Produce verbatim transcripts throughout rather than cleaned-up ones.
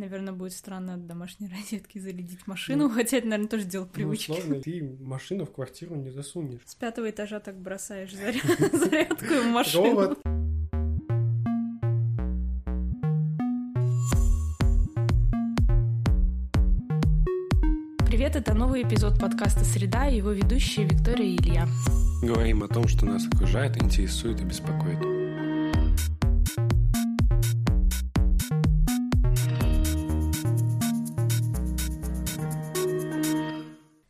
Наверное, будет странно от домашней розетки зарядить машину, ну, хотя это, наверное, тоже дело привычки. Ну, условно, ты машину в квартиру не засунешь. С пятого этажа так бросаешь зарядку в машину. Привет, это новый эпизод подкаста «Среда» и его ведущие Виктория и Илья. Говорим о том, что нас окружает, интересует и беспокоит.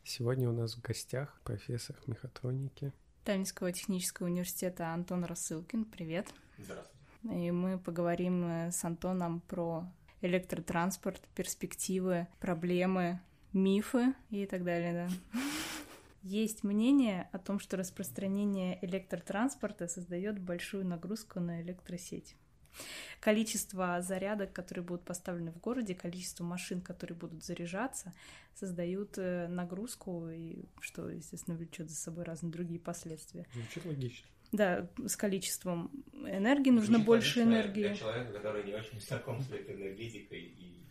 Сегодня у нас в гостях профессор мехатроники Таллинского технического университета Антон Рассылкин. Привет. Здравствуйте. И мы поговорим с Антоном про электротранспорт, перспективы, проблемы, мифы и так далее, да. Есть мнение о том, что распространение электротранспорта создает большую нагрузку на электросеть. Количество зарядок, которые будут поставлены в городе, количество машин, которые будут заряжаться, создают нагрузку, и что, естественно, влечет за собой разные другие последствия. Звучит логично. Да, с количеством энергии нужно Звучит больше энергии. Для человека, который не очень знаком с электроэнергетикой и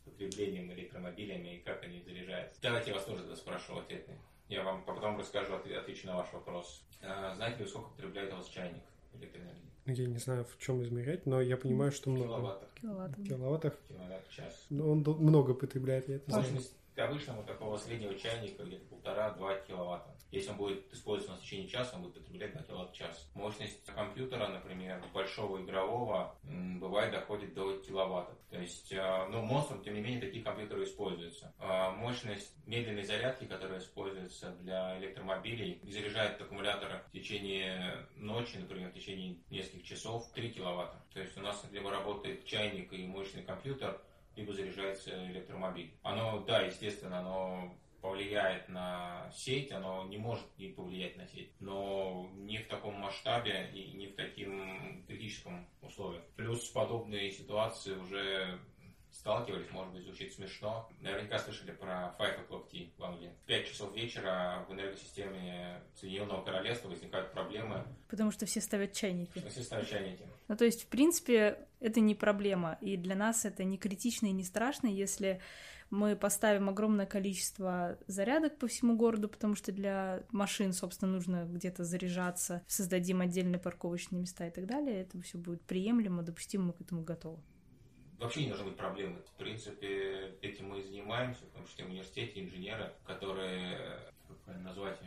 с потреблением электромобилями, и как они заряжаются. Давайте я вас тоже спрошу ответы. Я вам потом расскажу, отвечу на ваш вопрос. Знаете ли, сколько потребляет у вас чайник электроэнергии? Я не знаю, в чем измерять, но я понимаю, что много. Киловаттах. Киловаттах. Киловаттах. Киловатт в час. Но он много потребляет, я это знаю. Обычного такого среднего чайника где-то полтора-два киловатта. Если он будет использован в течение часа, он будет потреблять на киловатт в час. Мощность компьютера, например, большого игрового, бывает доходит до киловатта. То есть, ну, монстром, тем не менее, такие компьютеры используются. Мощность медленной зарядки, которая используется для электромобилей, заряжает аккумулятора в течение ночи, например, в течение нескольких часов, три киловатта. То есть у нас либо работает чайник и мощный компьютер, либо заряжается электромобиль. Оно, да, естественно, оно повлияет на сеть, оно не может не повлиять на сеть, но не в таком масштабе и не в таким критическом условии. Плюс подобные ситуации уже сталкивались, может быть, звучит смешно. Наверняка слышали про пять o'clock tea в Англии. В пять часов вечера в энергосистеме Соединенного Королевства возникают проблемы. Потому что все ставят чайники. Все ставят чайники. Ну, то есть, в принципе, это не проблема. И для нас это не критично и не страшно, если мы поставим огромное количество зарядок по всему городу, потому что для машин, собственно, нужно где-то заряжаться, создадим отдельные парковочные места и так далее. Это все будет приемлемо, допустимо, мы к этому готовы. Вообще не должно быть проблемы. В принципе, этим мы и занимаемся, потому что в университете инженеры, которые, как правильно назвать,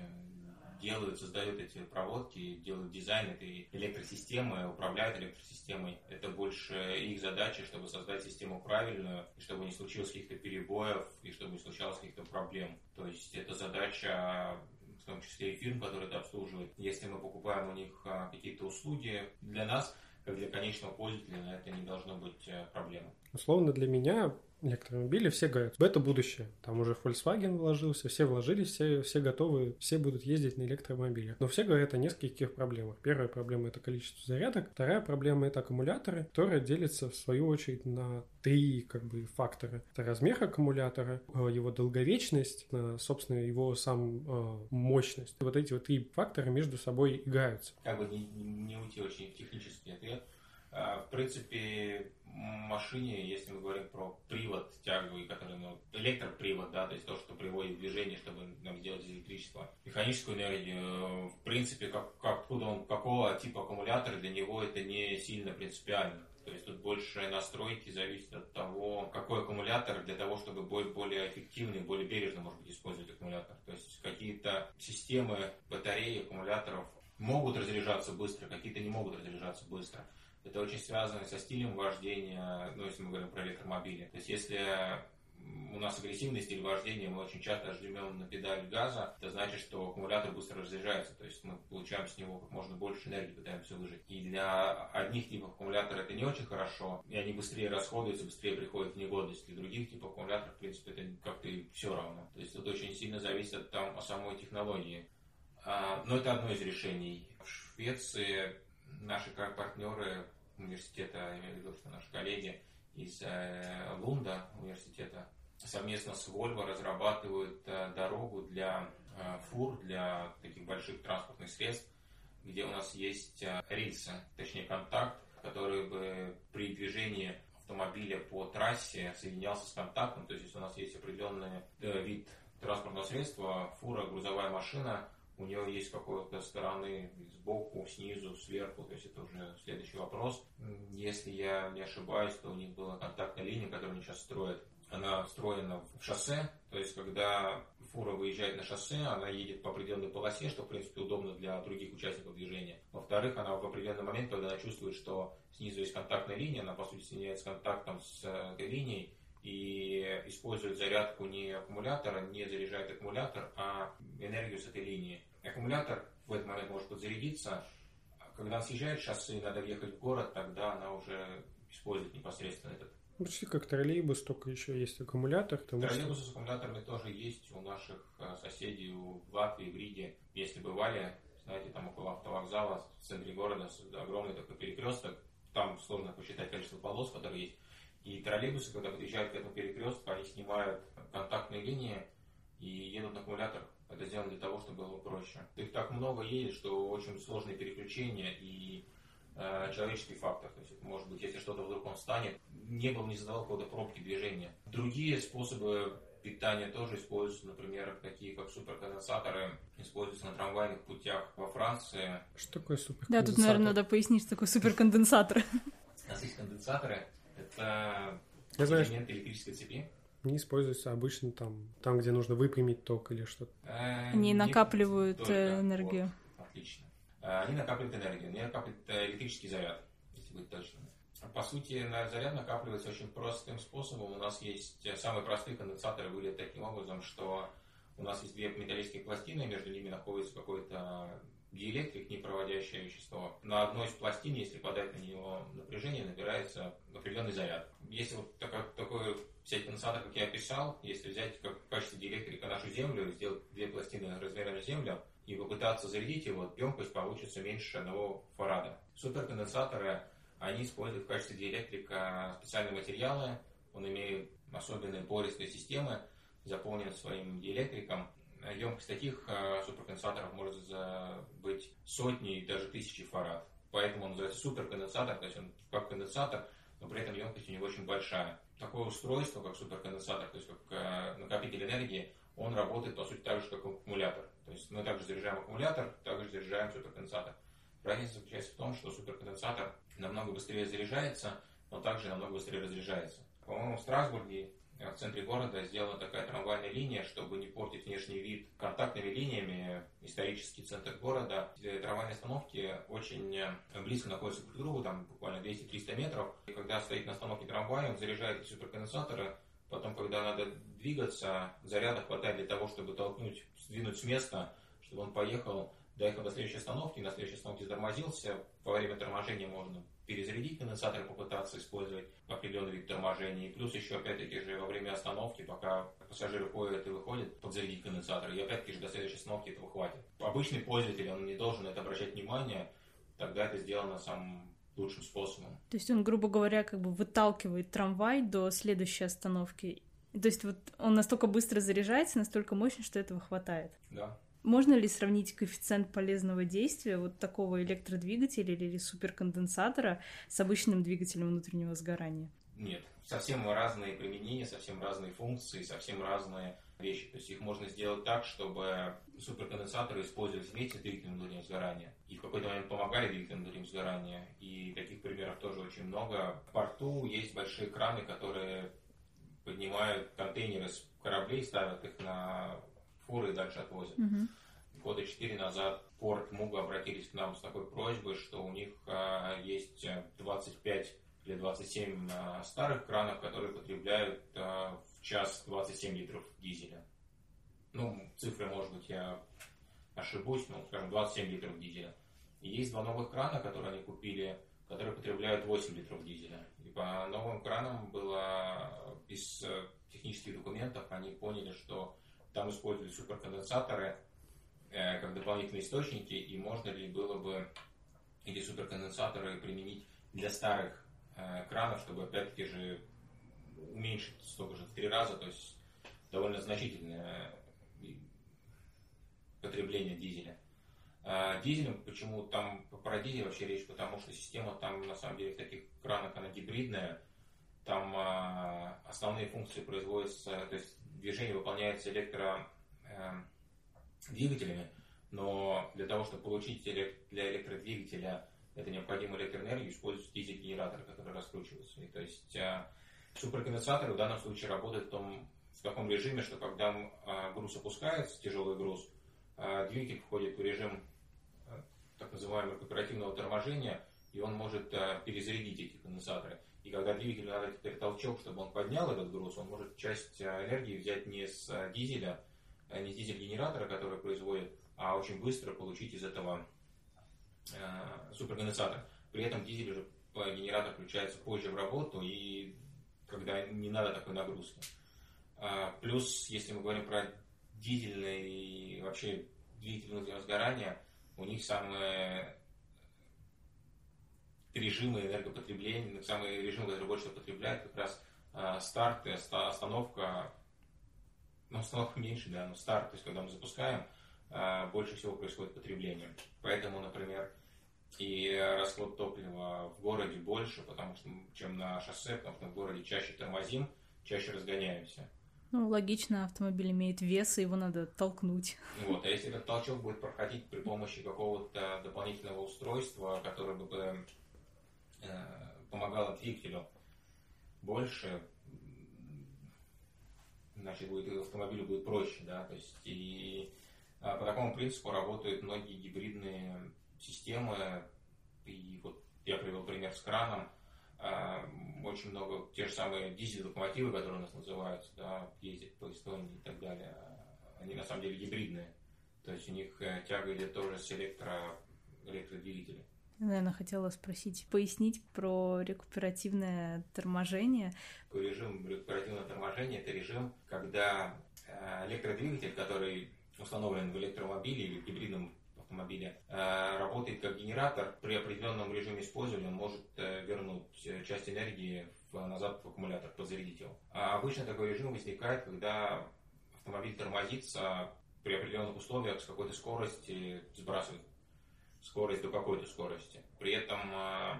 делают, создают эти проводки, делают дизайн этой электросистемы, управляют электросистемой. Это больше их задача, чтобы создать систему правильную, и чтобы не случилось каких-то перебоев, и чтобы не случалось каких-то проблем. То есть это задача, в том числе и фирм, которые это обслуживают. Если мы покупаем у них какие-то услуги, для нас, как для конечного пользователя, это не должно быть проблемой. Условно для меня электромобили все говорят, это будущее. Там уже Volkswagen вложился, все вложились, все, все готовы, все будут ездить на электромобилях. Но все говорят о нескольких проблемах. Первая проблема – это количество зарядок. Вторая проблема – это аккумуляторы, которые делятся, в свою очередь, на три как бы фактора. Это размер аккумулятора, его долговечность, собственно, его сам мощность. Вот эти вот три фактора между собой играются. Как бы не, не уйти очень в технический ответ. В принципе, машине, если мы говорим про привод тяговый, который, ну, электропривод, да, то есть то, что приводит в движение, чтобы нам сделать электричество, механическую энергию, в принципе, как, как, он, какого типа аккумулятора, для него это не сильно принципиально. То есть тут больше настройки зависит от того, какой аккумулятор, для того, чтобы более эффективный, более бережно, может быть, использовать аккумулятор. То есть какие-то системы батареи, аккумуляторов могут разряжаться быстро, какие-то не могут разряжаться быстро. Это очень связано со стилем вождения, ну, если мы говорим про электромобили. То есть, если у нас агрессивный стиль вождения, мы очень часто жмем на педаль газа, это значит, что аккумулятор быстро разряжается, то есть мы получаем с него как можно больше энергии, пытаемся выжать. И для одних типов аккумулятора это не очень хорошо, и они быстрее расходуются, быстрее приходят в негодность. Для других типов аккумуляторов, в принципе, это как-то и все равно. То есть, это очень сильно зависит от, там, от самой технологии. Но это одно из решений. В Швеции наши как партнеры университета, имею в виду, что наши коллеги из э, Лунда университета совместно с Volvo разрабатывают э, дорогу для э, фур, для таких больших транспортных средств, где у нас есть э, рельсы, точнее контакт, который бы при движении автомобиля по трассе соединялся с контактом. То есть, если у нас есть определенный вид транспортного средства, фура, грузовая машина, у нее есть с какой-то стороны, сбоку, снизу, сверху, то есть это уже следующий вопрос. Если я не ошибаюсь, то у них была контактная линия, которую они сейчас строят. Она встроена в шоссе, то есть когда фура выезжает на шоссе, она едет по определенной полосе, что в принципе удобно для других участников движения. Во-вторых, она в определенный момент, когда она чувствует, что снизу есть контактная линия, она по сути соединяется контактом с этой линией и использует зарядку не аккумулятора, не заряжает аккумулятор, а энергию с этой линии. Аккумулятор в этот момент может подзарядиться, когда он съезжает с шоссе, надо въехать в город, тогда она уже использует непосредственно этот. Почти как троллейбус, только еще есть аккумулятор. Троллейбусы что... с аккумуляторами тоже есть у наших соседей, у Латвии, в Риге. Если бывали, знаете, там около автовокзала в центре города огромный такой перекресток. Там сложно посчитать количество полос, которые есть. И троллейбусы, когда подъезжают к этому перекрестку, они снимают контактные линии и едут на аккумулятор. Это сделано для того, чтобы было проще. Их так много едет, что очень сложные переключения и... человеческий фактор. То есть, может быть, если что-то вдруг он встанет, не был, не задавал какой-то пробки движения. Другие способы питания тоже используются, например, такие как суперконденсаторы, используются на трамвайных путях во Франции. Что такое суперконденсатор? Да, тут, наверное, надо пояснить, что такое суперконденсатор. У нас есть конденсаторы. Это элемент электрической цепи. Они используются обычно там, там, где нужно выпрямить ток или что-то. Они накапливают энергию. Отлично. Они накапливают энергию, они накапливают электрический заряд, если быть точным. По сути, заряд накапливается очень простым способом. У нас есть самые простые конденсаторы, выглядят таким образом, что у нас есть две металлические пластины, между ними находится какой-то диэлектрик, непроводящее вещество. На одной из пластин, если подать на него напряжение, набирается определенный заряд. Если вот такой взять конденсатор, как я описал, если взять как в качестве диэлектрика нашу Землю, сделать две пластины размерами с Землю, и попытаться зарядить его, емкость получится меньше одного фарада. Суперконденсаторы, они используют в качестве диэлектрика специальные материалы, он имеет особенные пористые системы, заполненные своим диэлектриком. Емкость таких суперконденсаторов может быть сотни и даже тысячи фарад. Поэтому он называется суперконденсатор, то есть он как конденсатор, но при этом емкость у него очень большая. Такое устройство, как суперконденсатор, то есть как накопитель энергии, он работает, по сути, так же, как аккумулятор. То есть мы также заряжаем аккумулятор, также заряжаем суперконденсатор. Разница заключается в том, что суперконденсатор намного быстрее заряжается, но также намного быстрее разряжается. По-моему, в Страсбурге, в центре города, сделана такая трамвайная линия, чтобы не портить внешний вид контактными линиями. Исторический центр города. Трамвайные остановки очень близко находятся друг к другу, там буквально двести-триста метров. И когда стоит на остановке трамвая, он заряжает эти суперконденсаторы. Потом, когда надо двигаться, заряда хватает для того, чтобы толкнуть, сдвинуть с места, чтобы он поехал, доехал до следующей остановки, на следующей остановке затормозился. Во время торможения можно перезарядить конденсатор, попытаться использовать определенный вид торможения. И плюс еще, опять-таки же, во время остановки, пока пассажиры ходят и выходят, подзарядить конденсатор. И опять-таки же, до следующей остановки этого хватит. Обычный пользователь, он не должен на это обращать внимание, тогда это сделано самым лучшим способом. То есть он, грубо говоря, как бы выталкивает трамвай до следующей остановки. То есть вот он настолько быстро заряжается, настолько мощно, что этого хватает. Да. Можно ли сравнить коэффициент полезного действия вот такого электродвигателя или суперконденсатора с обычным двигателем внутреннего сгорания? Нет. Совсем разные применения, совсем разные функции, совсем разные вещи. То есть их можно сделать так, чтобы суперконденсаторы использовались вместе с двигателем внутреннего сгорания. И в какой-то момент помогали двигателям внутреннего сгорания. И таких примеров тоже очень много. В порту есть большие краны, которые поднимают контейнеры с кораблей, ставят их на фуры и дальше отвозят. Угу. Года четыре назад в порт Муга обратились к нам с такой просьбой, что у них а, есть двадцать пять или двадцать семь а, старых кранов, которые потребляют а, в час двадцать семь литров дизеля. Ну, цифры, может быть, я ошибусь, но, скажем, двадцать семь литров дизеля. И есть два новых крана, которые они купили, которые потребляют восемь литров дизеля. И по новым кранам было из технических документов, они поняли, что там использовали суперконденсаторы э, как дополнительные источники, и можно ли было бы эти суперконденсаторы применить для старых кранов, чтобы опять-таки же уменьшить столько же в три раза, то есть довольно значительное потребление дизеля. Дизелем, почему там про дизель вообще речь, потому что система там на самом деле в таких кранах она гибридная, Там а, основные функции производятся, то есть движение выполняется электродвигателями, но для того, чтобы получить для электродвигателя это необходимую электроэнергию, используется дизель-генератор, который раскручивается. И, то есть а, суперконденсаторы в данном случае работают в, том, в таком режиме, что когда а, груз опускается, тяжелый груз, а, двигатель входит в режим а, так называемого кооперативного торможения, и он может а, перезарядить эти конденсаторы. И когда двигатель надо теперь толчок, чтобы он поднял этот груз, он может часть энергии взять не с дизеля, не с дизель-генератора, который производит, а очень быстро получить из этого э, суперконденсатор. При этом дизель-генератор включается позже в работу, и когда не надо такой нагрузки. А, плюс, если мы говорим про дизельные и вообще двигатели внутреннего сгорания, у них самые... режимы энергопотребления, самые режимы, которые больше потребляют, как раз э, старт и остановка, ну, остановка меньше, да, но старт, то есть когда мы запускаем, э, больше всего происходит потребление. Поэтому, например, и расход топлива в городе больше, потому что, чем на шоссе, потому что в городе чаще тормозим, чаще разгоняемся. Ну, логично, автомобиль имеет вес, и его надо толкнуть. Вот, а если этот толчок будет проходить при помощи какого-то дополнительного устройства, которое бы помогало двигателю больше, значит, будет, автомобилю будет проще, да, то есть и по такому принципу работают многие гибридные системы, и вот я привел пример с краном, очень много, те же самые дизель-локомотивы, которые у нас называются, да, ездят по Эстонии и так далее, они на самом деле гибридные, то есть у них тяга идет тоже с электро, электродвигателя. Наверное, хотела спросить, пояснить про рекуперативное торможение. Режим рекуперативного торможения – это режим, когда электродвигатель, который установлен в электромобиле или в гибридном автомобиле, работает как генератор. При определенном режиме использования он может вернуть часть энергии назад в аккумулятор, подзарядить его. А обычно такой режим возникает, когда автомобиль тормозится при определенных условиях, с какой-то скорости сбрасывает скорость до какой-то скорости. При этом э,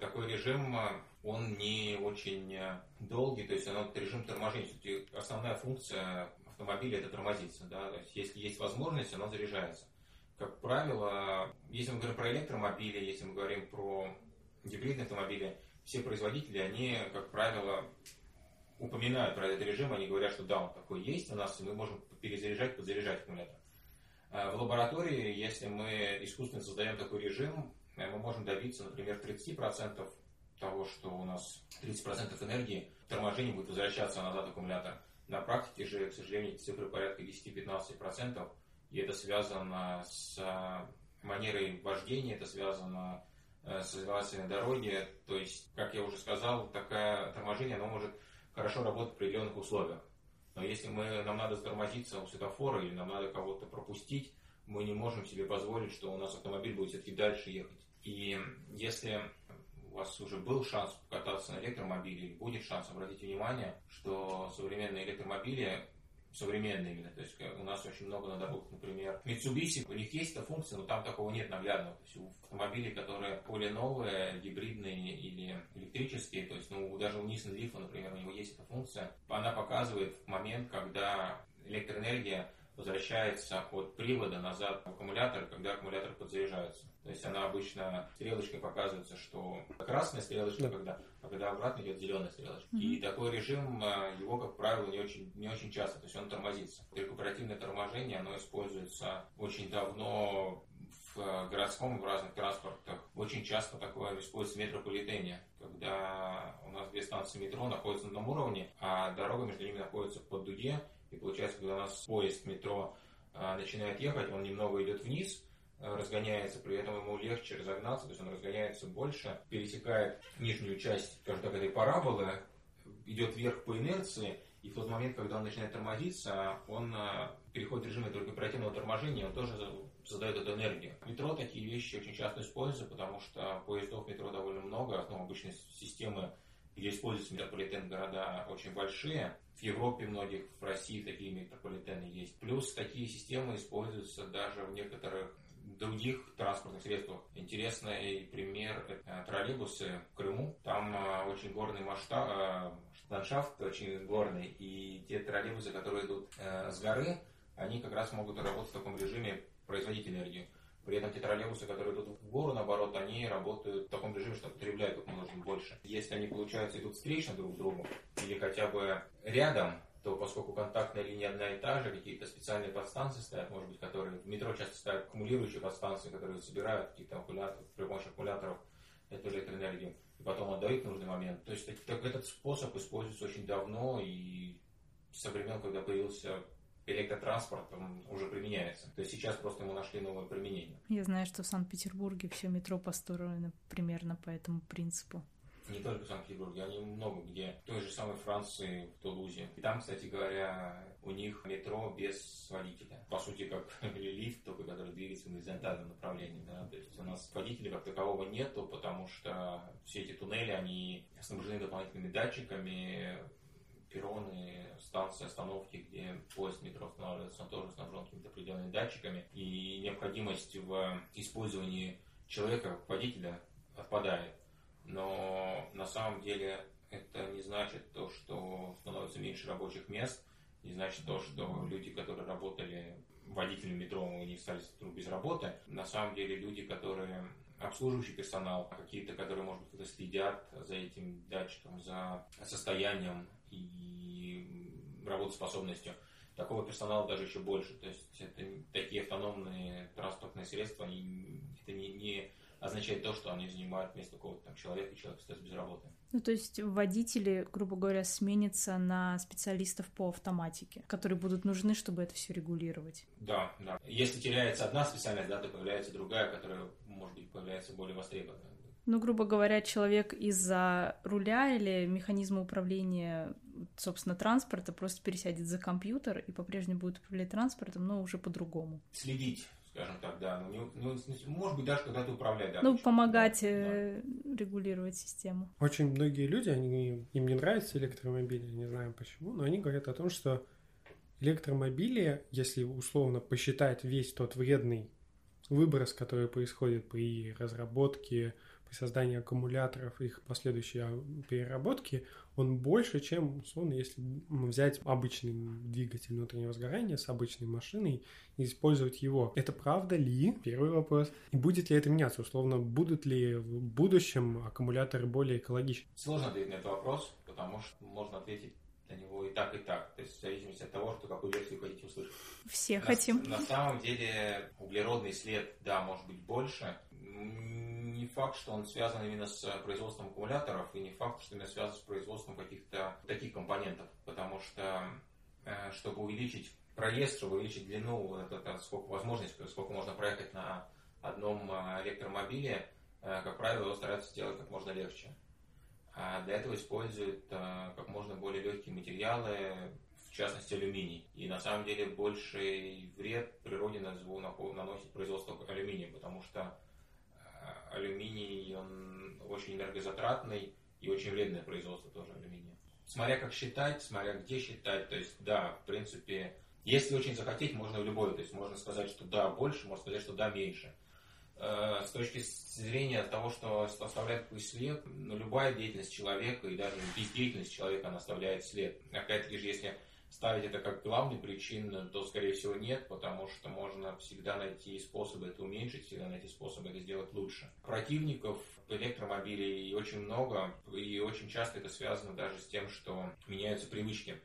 такой режим, он не очень долгий, то есть он режим торможения. Основная функция автомобиля – это тормозиться. Да? То есть, если есть возможность, она заряжается. Как правило, если мы говорим про электромобили, если мы говорим про гибридные автомобили, все производители, они, как правило, упоминают про этот режим, они говорят, что да, он такой есть у нас, и мы можем перезаряжать, подзаряжать аккумулятор. В лаборатории, если мы искусственно создаем такой режим, мы можем добиться, например, тридцать процентов того, что у нас тридцать процентов энергии торможение будет возвращаться назад в аккумулятор. На практике же, к сожалению, эти цифры порядка десять-пятнадцать процентов, и это связано с манерой вождения, это связано с изоляцией на дороге. То есть, как я уже сказал, такое торможение, оно может хорошо работать в определенных условиях. Но если мы, нам надо затормозиться у светофора или нам надо кого-то пропустить, мы не можем себе позволить, что у нас автомобиль будет все-таки дальше ехать. И если у вас уже был шанс покататься на электромобиле, или будет шанс, обратите внимание, что современные электромобили, современные именно, то есть у нас очень много на дорогах, например, Mitsubishi, у них есть эта функция, но там такого нет наглядного. То есть у автомобилей, которые более новые, гибридные или электрические, то есть ну, даже у Nissan Leaf, например, у него есть эта функция, она показывает момент, когда электроэнергия возвращается от привода назад в аккумулятор, когда аккумулятор подзаряжается. То есть она обычно стрелочкой показывается, что красная стрелочка, когда, а когда обратно идет зеленая стрелочка. Mm-hmm. И такой режим, его, как правило, не очень, не очень часто, то есть он тормозится. Рекуперативное торможение, оно используется очень давно в городском, в разных транспортах. Очень часто такое используется в метрополитене, когда у нас две станции метро находятся на одном уровне, а дорога между ними находится под дуге. И получается, когда у нас поезд метро а, начинает ехать, он немного идет вниз, а, разгоняется, при этом ему легче разогнаться, то есть он разгоняется больше, пересекает нижнюю часть, скажем так, этой параболы, идет вверх по инерции, и в тот момент, когда он начинает тормозиться, он а, переходит в режим рекуперативного торможения, он тоже создает эту энергию. В метро такие вещи очень часто используются, потому что поездов в метро довольно много, ну, обычно системы, где используются метрополитен, города очень большие. В Европе многих, в России такие метрополитены есть. Плюс такие системы используются даже в некоторых других транспортных средствах. Интересный пример – троллейбусы в Крыму. Там очень горный масштаб, ландшафт очень горный, и те троллейбусы, которые идут с горы, они как раз могут работать в таком режиме, производить энергию. При этом те троллейбусы, которые идут в гору, наоборот, они работают в таком режиме, что потребляют как можно больше. Если они, получается, идут встречно друг к другу или хотя бы рядом, то поскольку контактная линия одна и та же, какие-то специальные подстанции стоят, может быть, которые в метро часто ставят аккумулирующие подстанции, которые собирают какие-то аккумуляторы, при помощи аккумуляторов эту электроэнергию, и потом отдают в нужный момент. То есть так, этот способ используется очень давно, и со времен, когда появился электротранспорт, он уже применяется. То есть сейчас просто ему нашли новое применение. Я знаю, что в Санкт-Петербурге все метро построено примерно по этому принципу. Не только в Санкт-Петербурге, они много где. В той же самой Франции, в Тулузе. И там, кстати говоря, у них метро без водителя. По сути, как лифт, только который двигается в горизонтальном направлении. Да? То есть у нас водителя как такового нету, потому что все эти туннели, они снабжены дополнительными датчиками. Перроны, станции, остановки, где поезд, метро останавливается, он тоже снабжен какими-то определенными датчиками. И необходимость в использовании человека как водителя отпадает. Но на самом деле это не значит то, что становится меньше рабочих мест, не значит то, что люди, которые работали водителями метро, у них стали вдруг без работы. На самом деле люди, которые обслуживающий персонал, какие-то, которые, может быть, следят за этим датчиком, за состоянием и работоспособностью, такого персонала даже еще больше. То есть это такие автономные транспортные средства, они, это не, не означает то, что они занимают место какого-то там человека, и человек остается без работы. Ну, то есть водители, грубо говоря, сменятся на специалистов по автоматике, которые будут нужны, чтобы это все регулировать. Да, да. Если теряется одна специальность, да, то появляется другая, которая, может быть, появляется более востребованной. Ну, грубо говоря, человек из-за руля или механизма управления, собственно, транспорта просто пересядет за компьютер и по-прежнему будет управлять транспортом, но уже по-другому. Следить, скажем так, да. Ну, ну, может быть, даже когда ты управляешь. Да, ну, почему? Помогать да. Регулировать систему. Очень многие люди, они, им не нравятся электромобили, не знаю почему, но они говорят о том, что электромобили, если условно посчитать весь тот вредный выброс, который происходит при разработке, при создании аккумуляторов, их последующей переработки, он больше, чем, условно, если взять обычный двигатель внутреннего сгорания с обычной машиной и использовать его. Это правда ли? Первый вопрос. И будет ли это меняться? Условно, будут ли в будущем аккумуляторы более экологичны? Сложно ответить на этот вопрос, потому что можно ответить на него и так, и так. То есть в зависимости от того, что какую версию вы хотите услышать. Все на, хотим. На самом деле углеродный след, да, может быть больше. Не факт, что он связан именно с производством аккумуляторов, и не факт, что именно связан с производством каких-то таких компонентов. Потому что, чтобы увеличить проезд, чтобы увеличить длину, вот это, это сколько возможность, сколько можно проехать на одном электромобиле, как правило, стараются делать как можно легче. А для этого используют а, как можно более легкие материалы, в частности алюминий. И на самом деле больший вред природе наносит производство алюминия, потому что а, алюминий он очень энергозатратный и очень вредное производство тоже алюминия. Смотря как считать, смотря где считать, то есть да, в принципе, если очень захотеть, можно в любой, то есть можно сказать, что да, больше, можно сказать, что да, меньше. С точки зрения того, что оставляет какой след, ну, любая деятельность человека и даже бездеятельность человека, она оставляет след. Опять-таки же, если ставить это как главную причину, то, скорее всего, нет, потому что можно всегда найти способы это уменьшить, всегда найти способы это сделать лучше. Противников электромобилей очень много, и очень часто это связано даже с тем, что меняются привычки.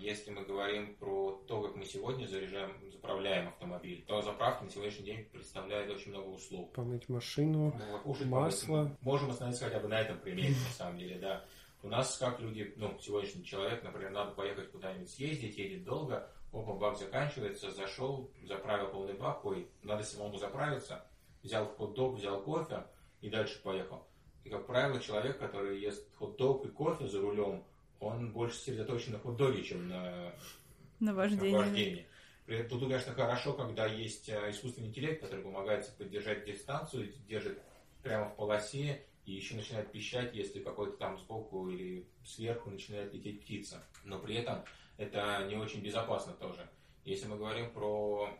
Если мы говорим про то, как мы сегодня заряжаем, заправляем автомобиль, то заправки на сегодняшний день представляют очень много услуг. Помыть машину, кушать, масло. Помыть. Можем остановиться хотя бы на этом примере, на самом деле, да. У нас как люди, ну, сегодняшний человек, например, надо поехать куда-нибудь съездить, едет долго, опа, бак заканчивается, зашел, заправил полный бак, ой, надо самому заправиться, взял хот-дог, взял кофе и дальше поехал. И, как правило, человек, который ест хот-дог и кофе за рулем, он больше сосредоточен на хот-доге, чем на, на вождении. На вождении. Тут, конечно, хорошо, когда есть искусственный интеллект, который помогает поддержать дистанцию, держит прямо в полосе, и еще начинает пищать, если какой-то там сбоку или сверху начинает лететь птица. Но при этом это не очень безопасно тоже. Если мы говорим про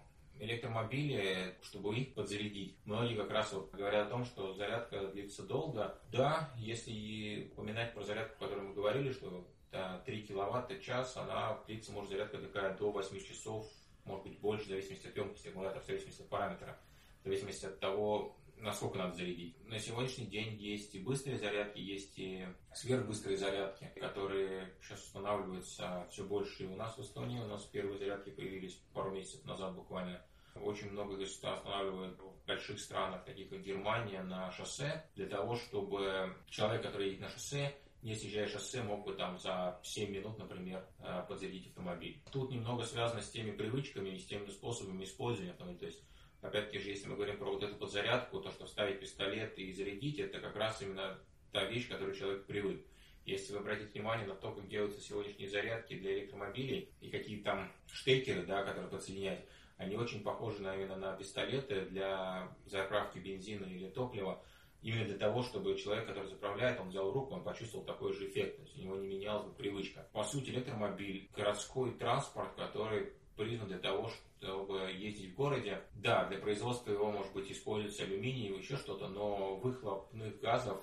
электромобили, чтобы их подзарядить. Многие как раз вот говорят о том, что зарядка длится долго. Да, если и упоминать про зарядку, о которой мы говорили, что да, три киловатта-час, она длится, может, зарядка такая до восьми часов, может быть, больше, в зависимости от емкости аккумулятора, в зависимости от параметра, в зависимости от того, насколько надо зарядить. На сегодняшний день есть и быстрые зарядки, есть и сверхбыстрые зарядки, которые сейчас устанавливаются все больше и у нас в Эстонии. У нас первые зарядки появились пару месяцев назад буквально. Очень много их останавливают в больших странах, таких как Германия, на шоссе, для того, чтобы человек, который едет на шоссе, не съезжая шоссе, мог бы там за семь минут, например, подзарядить автомобиль. Тут немного связано с теми привычками и с теми способами использования автомобиля. То есть, опять-таки же, если мы говорим про вот эту подзарядку, то, что вставить пистолет и зарядить, это как раз именно та вещь, к которой человек привык. Если вы обратите внимание на то, как делаются сегодняшние зарядки для электромобилей и какие там штекеры, да, которые подсоединять, они очень похожи именно на пистолеты для заправки бензина или топлива, именно для того, чтобы человек, который заправляет, он взял руку, он почувствовал такой же эффект, то есть у него не менялась бы привычка. По сути, электромобиль – городской транспорт, который признан для того, чтобы ездить в городе. Да, для производства его, может быть, используется алюминий или еще что-то, но выхлопных газов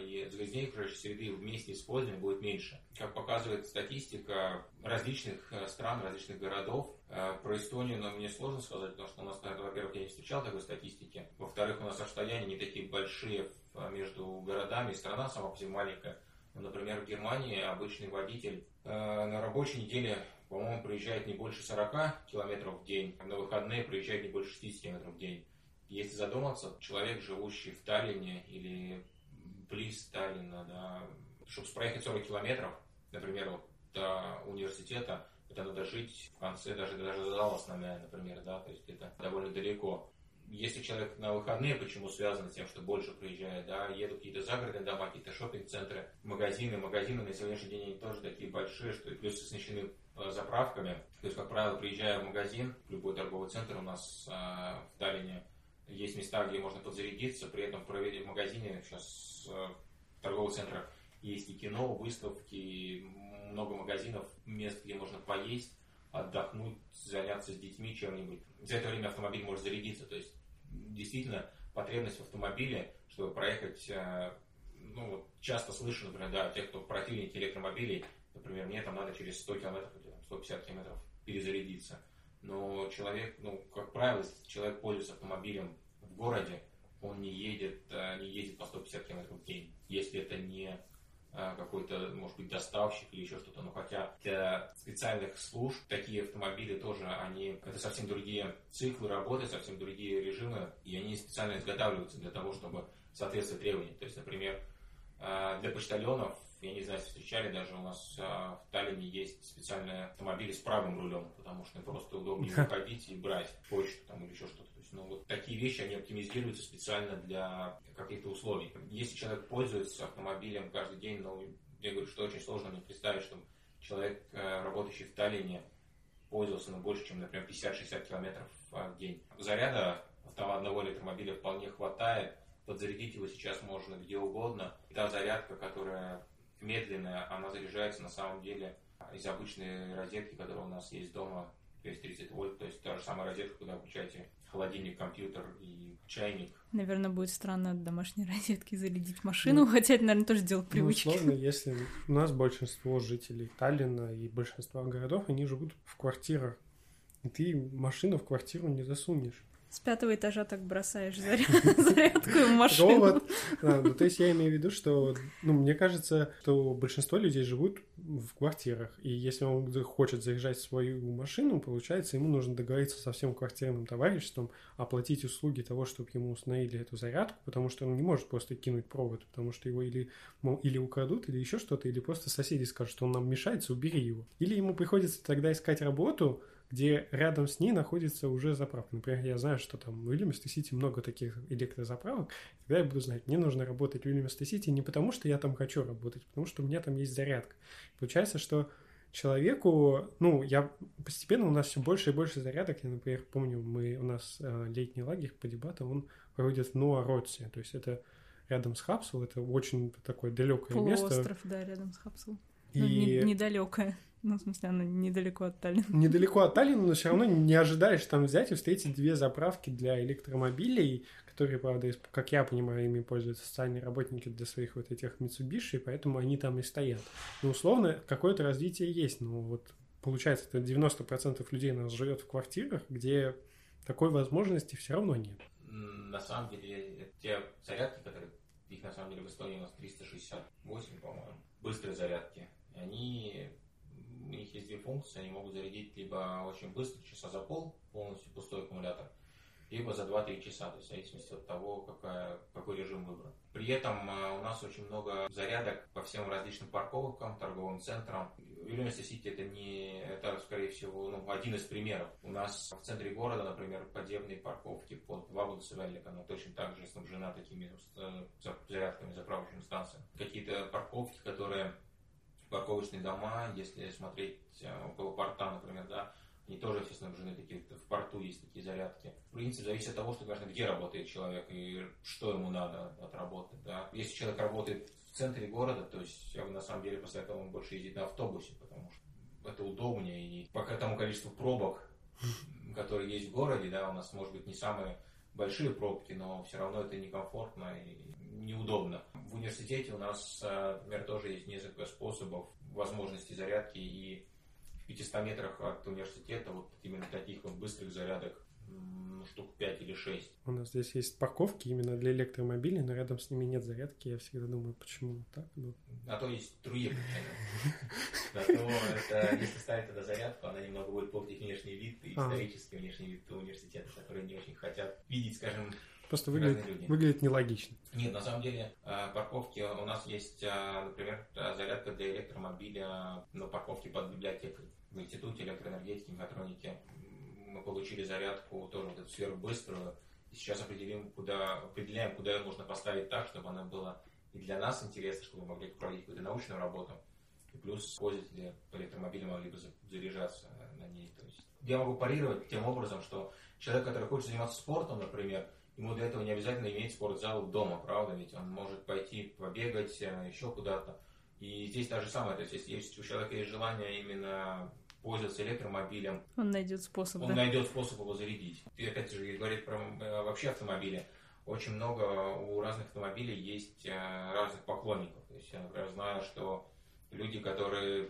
и загрязнений окружающей среды вместе использования будет меньше. Как показывает статистика различных стран, различных городов, про Эстонию, но мне сложно сказать, потому что у нас, во-первых, я не встречал такой статистики, во-вторых, у нас расстояния не такие большие между городами, и страна сама по себе маленькая. Например, в Германии обычный водитель на рабочей неделе, по-моему, проезжает не больше сорока километров в день, а на выходные проезжает не больше шестидесяти километров в день. Если задуматься, человек, живущий в Таллине или близ Таллина, да, чтобы проехать сорок километров, например, вот, до университета, это надо жить в конце, даже, даже за Лоснами, например, да, то есть это довольно далеко. Если человек на выходные, почему связано с тем, что больше приезжает, да, едут какие-то загородные дома, какие-то шоппинг-центры, магазины, магазины на сегодняшний день они тоже такие большие, что и плюс оснащены заправками. То есть, как правило, приезжая в магазин, в любой торговый центр у нас э, в Таллине есть места, где можно подзарядиться, при этом в магазине сейчас э, в торговых центрах есть и кино, выставки, и много магазинов, мест, где можно поесть, отдохнуть, заняться с детьми чем-нибудь. За это время автомобиль может зарядиться. То есть, действительно, потребность в автомобиле, чтобы проехать, ну, вот часто слышу, например, да, тех, кто противники электромобилей, например, мне там надо через сто километров, сто пятьдесят километров перезарядиться. Но человек, ну, как правило, если человек пользуется автомобилем в городе, он не едет, не едет по сто пятьдесят километров в день, если это не какой-то, может быть, доставщик или еще что-то. Но хотя для специальных служб такие автомобили тоже, они, это совсем другие циклы работы, совсем другие режимы, и они специально изготавливаются для того, чтобы соответствовать требованиям. То есть, например, для почтальонов, я не знаю, если встречали, даже у нас в Таллине есть специальные автомобили с правым рулем, потому что просто удобнее выходить и брать почту там или еще что-то. То есть, ну, вот такие вещи, они оптимизируются специально для каких-то условий. Если человек пользуется автомобилем каждый день, но ну, я говорю, что очень сложно мне представить, что человек, работающий в Таллине, пользовался на больше, чем, например, пятьдесят-шестьдесят километров в день. Заряда одного электромобиля вполне хватает, подзарядить его сейчас можно где угодно. Та зарядка, которая медленная, она заряжается на самом деле из обычной розетки, которая у нас есть дома, то есть тридцать вольт, то есть та же самая розетка, куда включаете холодильник, компьютер и чайник. Наверное, будет странно от домашней розетки зарядить машину, ну, хотя это, наверное, тоже дело привычки. Ну, условно, если у нас большинство жителей Таллина и большинства городов, они живут в квартирах, и ты машину в квартиру не засунешь. С пятого этажа так бросаешь зарядку в машину. То есть я имею в виду, что мне кажется, что большинство людей живут в квартирах. И если он хочет заряжать свою машину, получается, ему нужно договориться со всем квартирным товариществом, оплатить услуги того, чтобы ему установили эту зарядку, потому что он не может просто кинуть провод, потому что его или, или украдут, или еще что-то, или просто соседи скажут, что он нам мешается, убери его. Или ему приходится тогда искать работу, где рядом с ней находится уже заправка. Например, я знаю, что там в Уильямс-Сити много таких электрозаправок, тогда я буду знать, мне нужно работать в Уильямс-Сити не потому, что я там хочу работать, потому что у меня там есть зарядка. Получается, что человеку, ну, я постепенно у нас все больше и больше зарядок. Я, например, помню, мы, у нас э, летний лагерь по дебатам, он проводит в Ноа-Ротсе, то есть это рядом с Хапсул, это очень такое далекое место. Полуостров, да, рядом с Хапсул. И... Ну, недалекое. Ну, в смысле, она недалеко от Таллина. Недалеко от Таллина, но все равно не ожидаешь там взять и встретить две заправки для электромобилей, которые, правда, как я понимаю, ими пользуются социальные работники для своих вот этих Mitsubishi, поэтому они там и стоят. Но, условно, какое-то развитие есть. Но вот получается, это девяносто процентов людей у нас живет в квартирах, где такой возможности все равно нет. На самом деле, те зарядки, которые, их на самом деле в Эстонии у нас триста шестьдесят восемь, по-моему, быстрые зарядки, они... У них есть две функции, они могут зарядить либо очень быстро, часа за пол, полностью пустой аккумулятор, либо за два-три часа, то есть в зависимости от того, какая, какой режим выбран. При этом у нас очень много зарядок по всем различным парковкам, торговым центрам. Юниверсити это не, это, скорее всего, ну, один из примеров. У нас в центре города, например, подземные парковки под Вабунсвеллик, она точно так же снабжена такими зарядками, заправочными станциями. Какие-то парковки, которые... Парковочные дома, если смотреть около порта, например, да, они тоже все снабжены, такие, в порту есть такие зарядки. В принципе, зависит от того, что, конечно, где работает человек и что ему надо от работы. Да. Если человек работает в центре города, то есть я бы на самом деле посоветовал ему больше ездить на автобусе, потому что это удобнее. И по тому количеству пробок, которые есть в городе, да, у нас, может быть, не самые большие пробки, но все равно это некомфортно и неудобно. В университете у нас, например, тоже есть несколько способов, возможностей зарядки, и в пятистах метрах от университета вот именно таких вот быстрых зарядок штук пять или шесть. У нас здесь есть парковки именно для электромобилей, но рядом с ними нет зарядки. Я всегда думаю, почему так? Но... А то есть труе. А то это, если ставить туда зарядку, она немного будет портить внешний вид и исторический внешний вид университета, который не очень хотят видеть, скажем, просто выглядит, выглядит нелогично. Нет, на самом деле парковки у нас есть, например, зарядка для электромобиля на парковке под библиотекой. В Институте электроэнергетики и мехатроники мы получили зарядку тоже вот эту сверхбыструю. И сейчас определим, куда, определяем, куда ее можно поставить так, чтобы она была и для нас интересна, чтобы мы могли проводить какую-то научную работу. И плюс пользователи электромобиля могли бы заряжаться на ней. То есть я могу парировать тем образом, что человек, который хочет заниматься спортом, например, ему для этого не обязательно иметь спортзал дома, правда? Ведь он может пойти побегать еще куда-то. И здесь та же самая. То есть если у человека есть желание именно пользоваться электромобилем, он найдет способ, он да? найдет способ его зарядить. И опять же, говорит про вообще автомобили. Очень много у разных автомобилей есть разных поклонников. То есть я, например, знаю, что люди, которые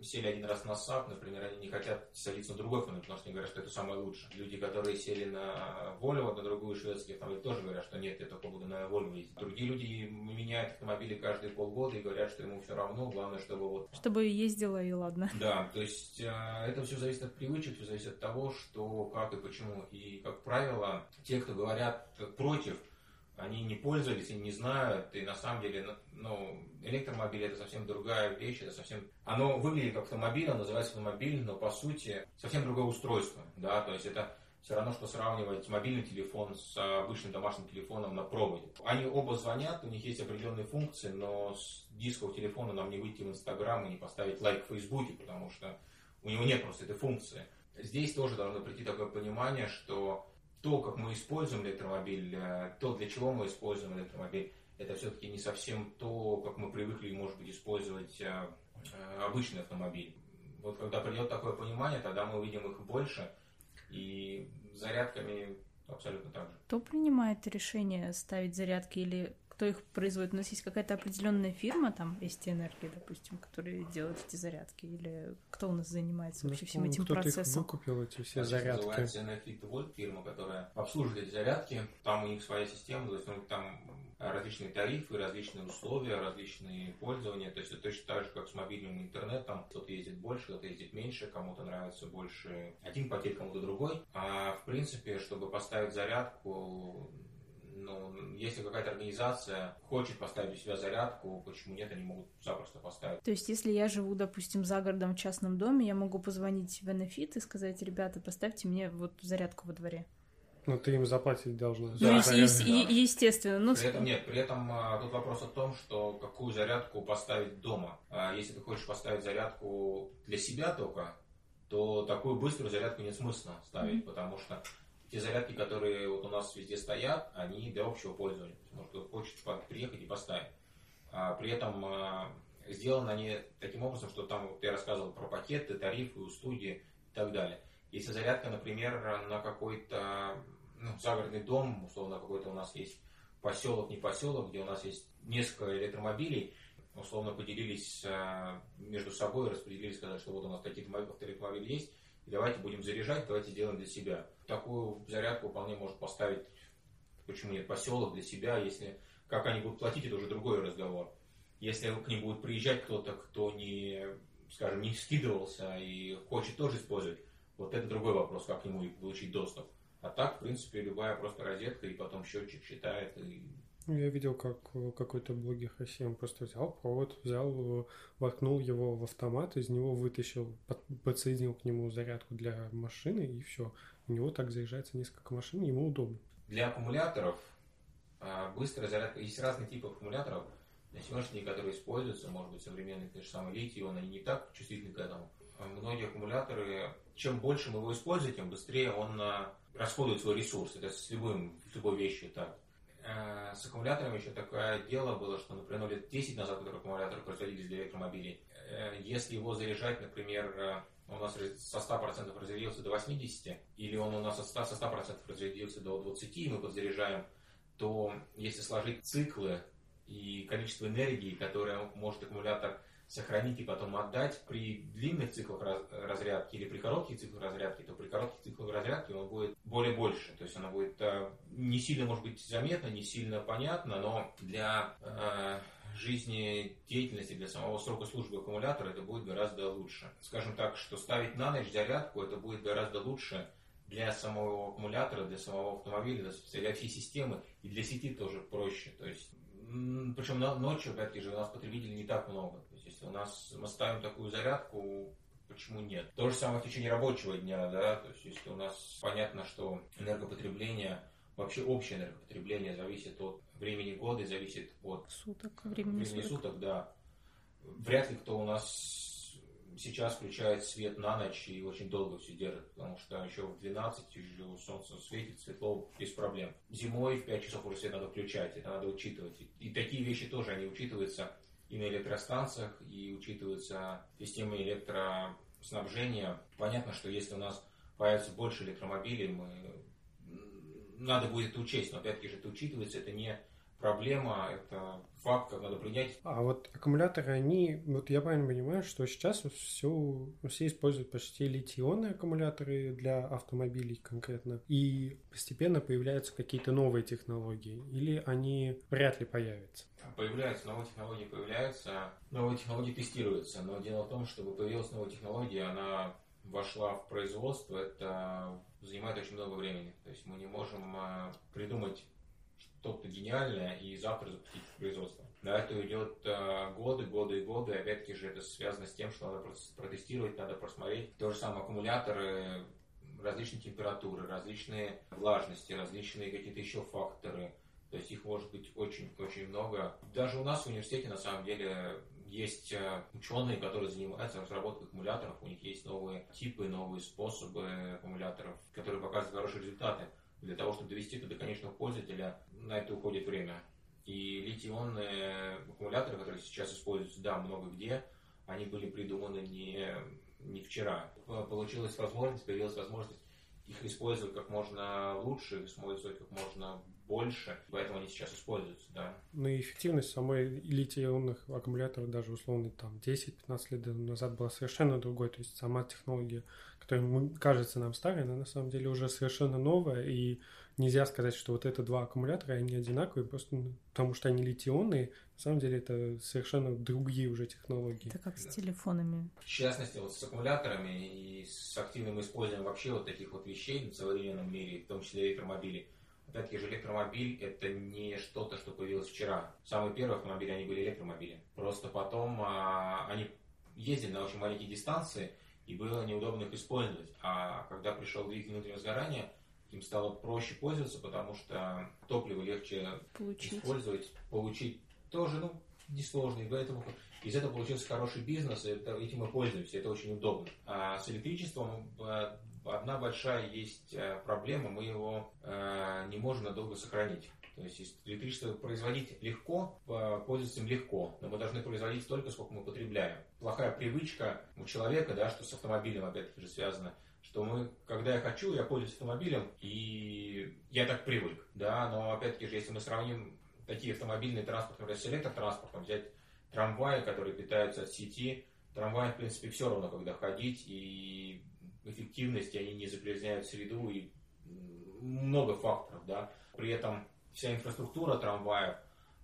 сели один раз на САП, например, они не хотят садиться на другой автомобиль, потому что они говорят, что это самое лучшее. Люди, которые сели на Volvo, на другую шведский автомобиль, тоже говорят, что нет, я только буду на Volvo ездить. Другие люди меняют автомобили каждые полгода и говорят, что ему все равно, главное, чтобы вот... Чтобы ездила и ладно. Да, то есть это все зависит от привычек, все зависит от того, что, как и почему. И, как правило, те, кто говорят против, они не пользовались и не знают, и на самом деле, ну, электромобиль это совсем другая вещь, это совсем... Оно выглядит как автомобиль, оно называется автомобиль, но по сути совсем другое устройство, да, то есть это все равно, что сравнивать мобильный телефон с обычным домашним телефоном на проводе. Они оба звонят, у них есть определенные функции, но с дискового телефона нам не выйти в Инстаграм и не поставить лайк в Фейсбуке, потому что у него нет просто этой функции. Здесь тоже должно прийти такое понимание, что... То, как мы используем электромобиль, то, для чего мы используем электромобиль, это все-таки не совсем то, как мы привыкли, может быть, использовать обычный автомобиль. Вот когда придет такое понимание, тогда мы увидим их больше, и зарядками абсолютно так же. Кто принимает решение ставить зарядки или кто их производит? У нас есть какая-то определенная фирма, там, эс тэ-Энергия, допустим, которая делает эти зарядки, или кто у нас занимается вообще всем этим кто-то процессом? Кто-то их выкупил, эти все это зарядки. Называется эн эф и т, фирма, которая обслуживает эти зарядки, там у них своя система, то есть ну, там различные тарифы, различные условия, различные пользования, то есть это точно так же, как с мобильным интернетом, кто-то ездит больше, кто-то ездит меньше, кому-то нравится больше один пакет, кому-то другой, а в принципе, чтобы поставить зарядку... Ну, если какая-то организация хочет поставить у себя зарядку, почему нет, они могут запросто поставить. То есть, если я живу, допустим, за городом в частном доме, я могу позвонить в НФИТ и сказать, ребята, поставьте мне вот зарядку во дворе. Ну, ты им заплатить должен. Да, ну, е- е- е- естественно. Но... При этом, нет, при этом тут вопрос о том, что какую зарядку поставить дома. Если ты хочешь поставить зарядку для себя только, то такую быструю зарядку нет смысла ставить, mm-hmm. потому что те зарядки, которые вот у нас везде стоят, они для общего пользования. Может, кто хочет приехать и поставить. При этом сделаны они таким образом, что там, вот я рассказывал про пакеты, тарифы, услуги и так далее. Если зарядка, например, на какой-то ну, загородный дом, условно, какой-то у нас есть поселок, не поселок, где у нас есть несколько электромобилей, условно, поделились между собой, распределились, сказали, что вот у нас такие-то электромобили есть, и давайте будем заряжать, давайте сделаем для себя. Такую зарядку вполне может поставить, почему нет, поселок для себя, если как они будут платить, это уже другой разговор. Если к ним будет приезжать кто-то, кто не, скажем, не скидывался и хочет тоже использовать, вот это другой вопрос, как к нему и получить доступ. А так, в принципе, любая просто розетка, и потом счетчик считает. И... Я видел, как какой-то блогер России, он просто взял провод, взял, воткнул его в автомат, из него вытащил, подсоединил к нему зарядку для машины, и все. У него так заряжается несколько машин, ему удобно. Для аккумуляторов быстрая зарядка. Есть разные типы аккумуляторов. На сегодняшний день, которые используются, может быть, современные, те же самые литий-ионы, они не так чувствительны к этому. Многие аккумуляторы, чем больше мы его используем, тем быстрее он расходует свой ресурс. Это с любым, с любой вещью так. С аккумуляторами еще такое дело было, что, например, лет десять назад, когда аккумуляторы производились для электромобилей, если его заряжать, например, он у нас со ста процентов разрядился до восьмидесяти, или он у нас со ста процентов разрядился до двадцати, и мы подзаряжаем, то если сложить циклы и количество энергии, которое может аккумулятор сохранить и потом отдать, при длинных циклах разрядки или при коротких циклах разрядки, то при коротких циклах разрядки он будет более больше. То есть она будет не сильно, может быть, заметно, не сильно понятно, но для э, жизнедеятельности, для самого срока службы аккумулятора это будет гораздо лучше. Скажем так, что ставить на ночь зарядку, это будет гораздо лучше для самого аккумулятора, для самого автомобиля, для всей системы, и для сети тоже проще. То есть причем ночью, опять-таки же, у нас потребителей не так много. То есть, если у нас мы ставим такую зарядку, почему нет? То же самое в течение рабочего дня, да, то есть, если у нас понятно, что энергопотребление, вообще общее энергопотребление зависит от времени года и зависит от суток, времени, времени суток. суток, да. Вряд ли кто у нас сейчас включает свет на ночь и очень долго все держит, потому что еще в двенадцать уже солнце светит, светло, без проблем. Зимой в пять часов уже свет надо включать, это надо учитывать. И такие вещи тоже, они учитываются и на электростанциях, и учитываются системы электроснабжения. Понятно, что если у нас появится больше электромобилей, мы... надо будет это учесть, но опять-таки же это учитывается, это не... проблема, это факт, как надо принять. А вот аккумуляторы, они, вот я правильно понимаю, что сейчас все, все используют почти литий-ионные аккумуляторы для автомобилей конкретно, и постепенно появляются какие-то новые технологии, или они вряд ли появятся? Появляются, новые технологии появляются, новые технологии тестируются, но дело в том, чтобы появилась новая технология, она вошла в производство, это занимает очень много времени, то есть мы не можем придумать что-то гениальное и завтра запустить в производство. Да, это идет э, годы, годы и годы. Опять-таки же это связано с тем, что надо протестировать, надо просмотреть. То же самое аккумуляторы, различные температуры, различные влажности, различные какие-то еще факторы. То есть их может быть очень-очень много. Даже у нас в университете на самом деле есть ученые, которые занимаются разработкой аккумуляторов. У них есть новые типы, новые способы аккумуляторов, которые показывают хорошие результаты. Для того, чтобы довести это до конечного пользователя, на это уходит время. И литий-ионные аккумуляторы, которые сейчас используются, да, много где, они были придуманы не, не вчера. Получилась возможность, появилась возможность их использовать как можно лучше, использовать как можно больше, поэтому они сейчас используются, да. Ну и эффективность самой литий-ионных аккумуляторов даже условно там десять-пятнадцать лет назад была совершенно другой, то есть сама технология, которая кажется нам старой, она на самом деле уже совершенно новая, и нельзя сказать, что вот это два аккумулятора, они одинаковые, просто потому что они литий-ионные, на самом деле это совершенно другие уже технологии. Это как с телефонами. В частности, вот с аккумуляторами и с активным использованием вообще вот таких вот вещей в современном мире, в том числе электромобилей. Опять-таки же, электромобиль – это не что-то, что появилось вчера. Самые первые автомобили, они были электромобили. Просто потом а, они ездили на очень маленькие дистанции, и было неудобно их использовать. А когда пришел двигатель внутреннего сгорания, им стало проще пользоваться, потому что топливо легче получить. использовать. Получить тоже ну, несложно. И поэтому из этого получился хороший бизнес, и это, этим мы пользуемся, это очень удобно. А с электричеством одна большая есть проблема, мы его э, не можем надолго сохранить. То есть электричество производить легко, пользоваться им легко, но мы должны производить столько, сколько мы потребляем. Плохая привычка у человека, да, что с автомобилем опять-таки же связано, что мы, когда я хочу, я пользуюсь автомобилем, и я так привык. Да, но опять-таки же, если мы сравним такие автомобильные транспорты, например, с электротранспортом, взять трамваи, которые питаются от сети, трамваи, в принципе, все равно, когда ходить, и эффективность, они не загрязняют среду, и много факторов, да. При этом вся инфраструктура трамваев,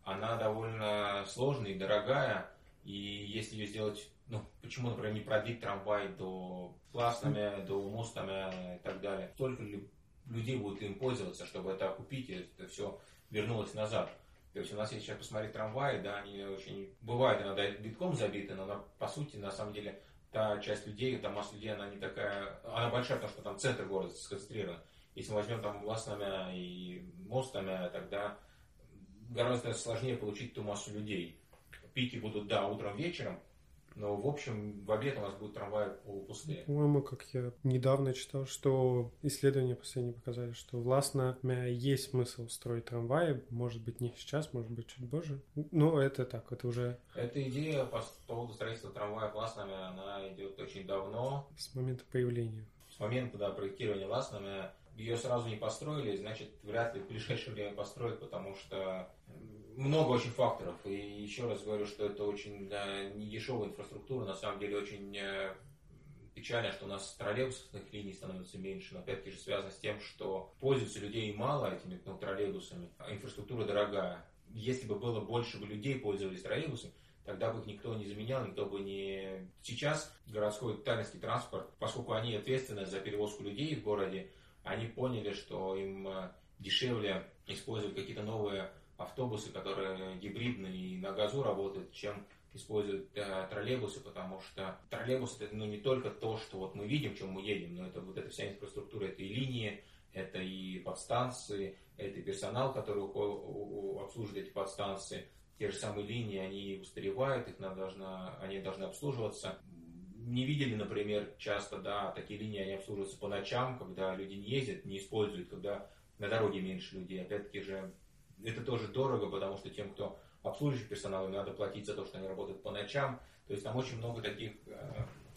она довольно сложная и дорогая, и если ее сделать, ну, почему, например, не продлить трамвай до классными, до мостами и так далее. Столько ли людей будет им пользоваться, чтобы это окупить, и это все вернулось назад. То есть у нас, если сейчас посмотреть трамваи, да, они очень бывают иногда битком забиты, но на, по сути, на самом деле, та часть людей, та масса людей, она не такая, она большая, потому что там центр города сконцентрирован. Если мы возьмем там Ласнами и Мостами, тогда гораздо сложнее получить ту массу людей. Пики будут, да, утром, вечером, но, в общем, в обед у нас будут трамваи полупустые. По-моему, как я недавно читал, что исследования последние показали, что в Ласнами есть смысл строить трамваи. Может быть, не сейчас, может быть, чуть позже. Но это так, это уже... Эта идея по поводу строительства трамвая в Ласнами, она идет очень давно. С момента появления. С момента, да, проектирования Ласнами. Ее сразу не построили, значит, вряд ли в ближайшее время построят, потому что много очень факторов. И еще раз говорю, что это очень, да, недешевая инфраструктура. На самом деле очень печально, что у нас троллейбусных линий становится меньше. Но опять-таки же связано с тем, что пользуются людей мало этими, ну, троллейбусами, а инфраструктура дорогая. Если бы было больше бы людей пользовались троллейбусами, тогда бы их никто не заменял, никто бы не... Сейчас городской таллинский транспорт, поскольку они ответственны за перевозку людей в городе, они поняли, что им дешевле использовать какие-то новые автобусы, которые гибридные и на газу работают, чем использовать э, троллейбусы, потому что троллейбус это, ну, не только то, что вот мы видим, в чем мы едем, но это вот эта вся инфраструктура, это и линии, это и подстанции, это и персонал, который обслуживает эти подстанции, те же самые линии, они устаревают, их нам должна, они должны обслуживаться. Не видели, например, часто, да, такие линии, они обслуживаются по ночам, когда люди не ездят, не используют, когда на дороге меньше людей. Опять-таки же, это тоже дорого, потому что тем, кто обслуживающий персонал, им надо платить за то, что они работают по ночам. То есть там очень много таких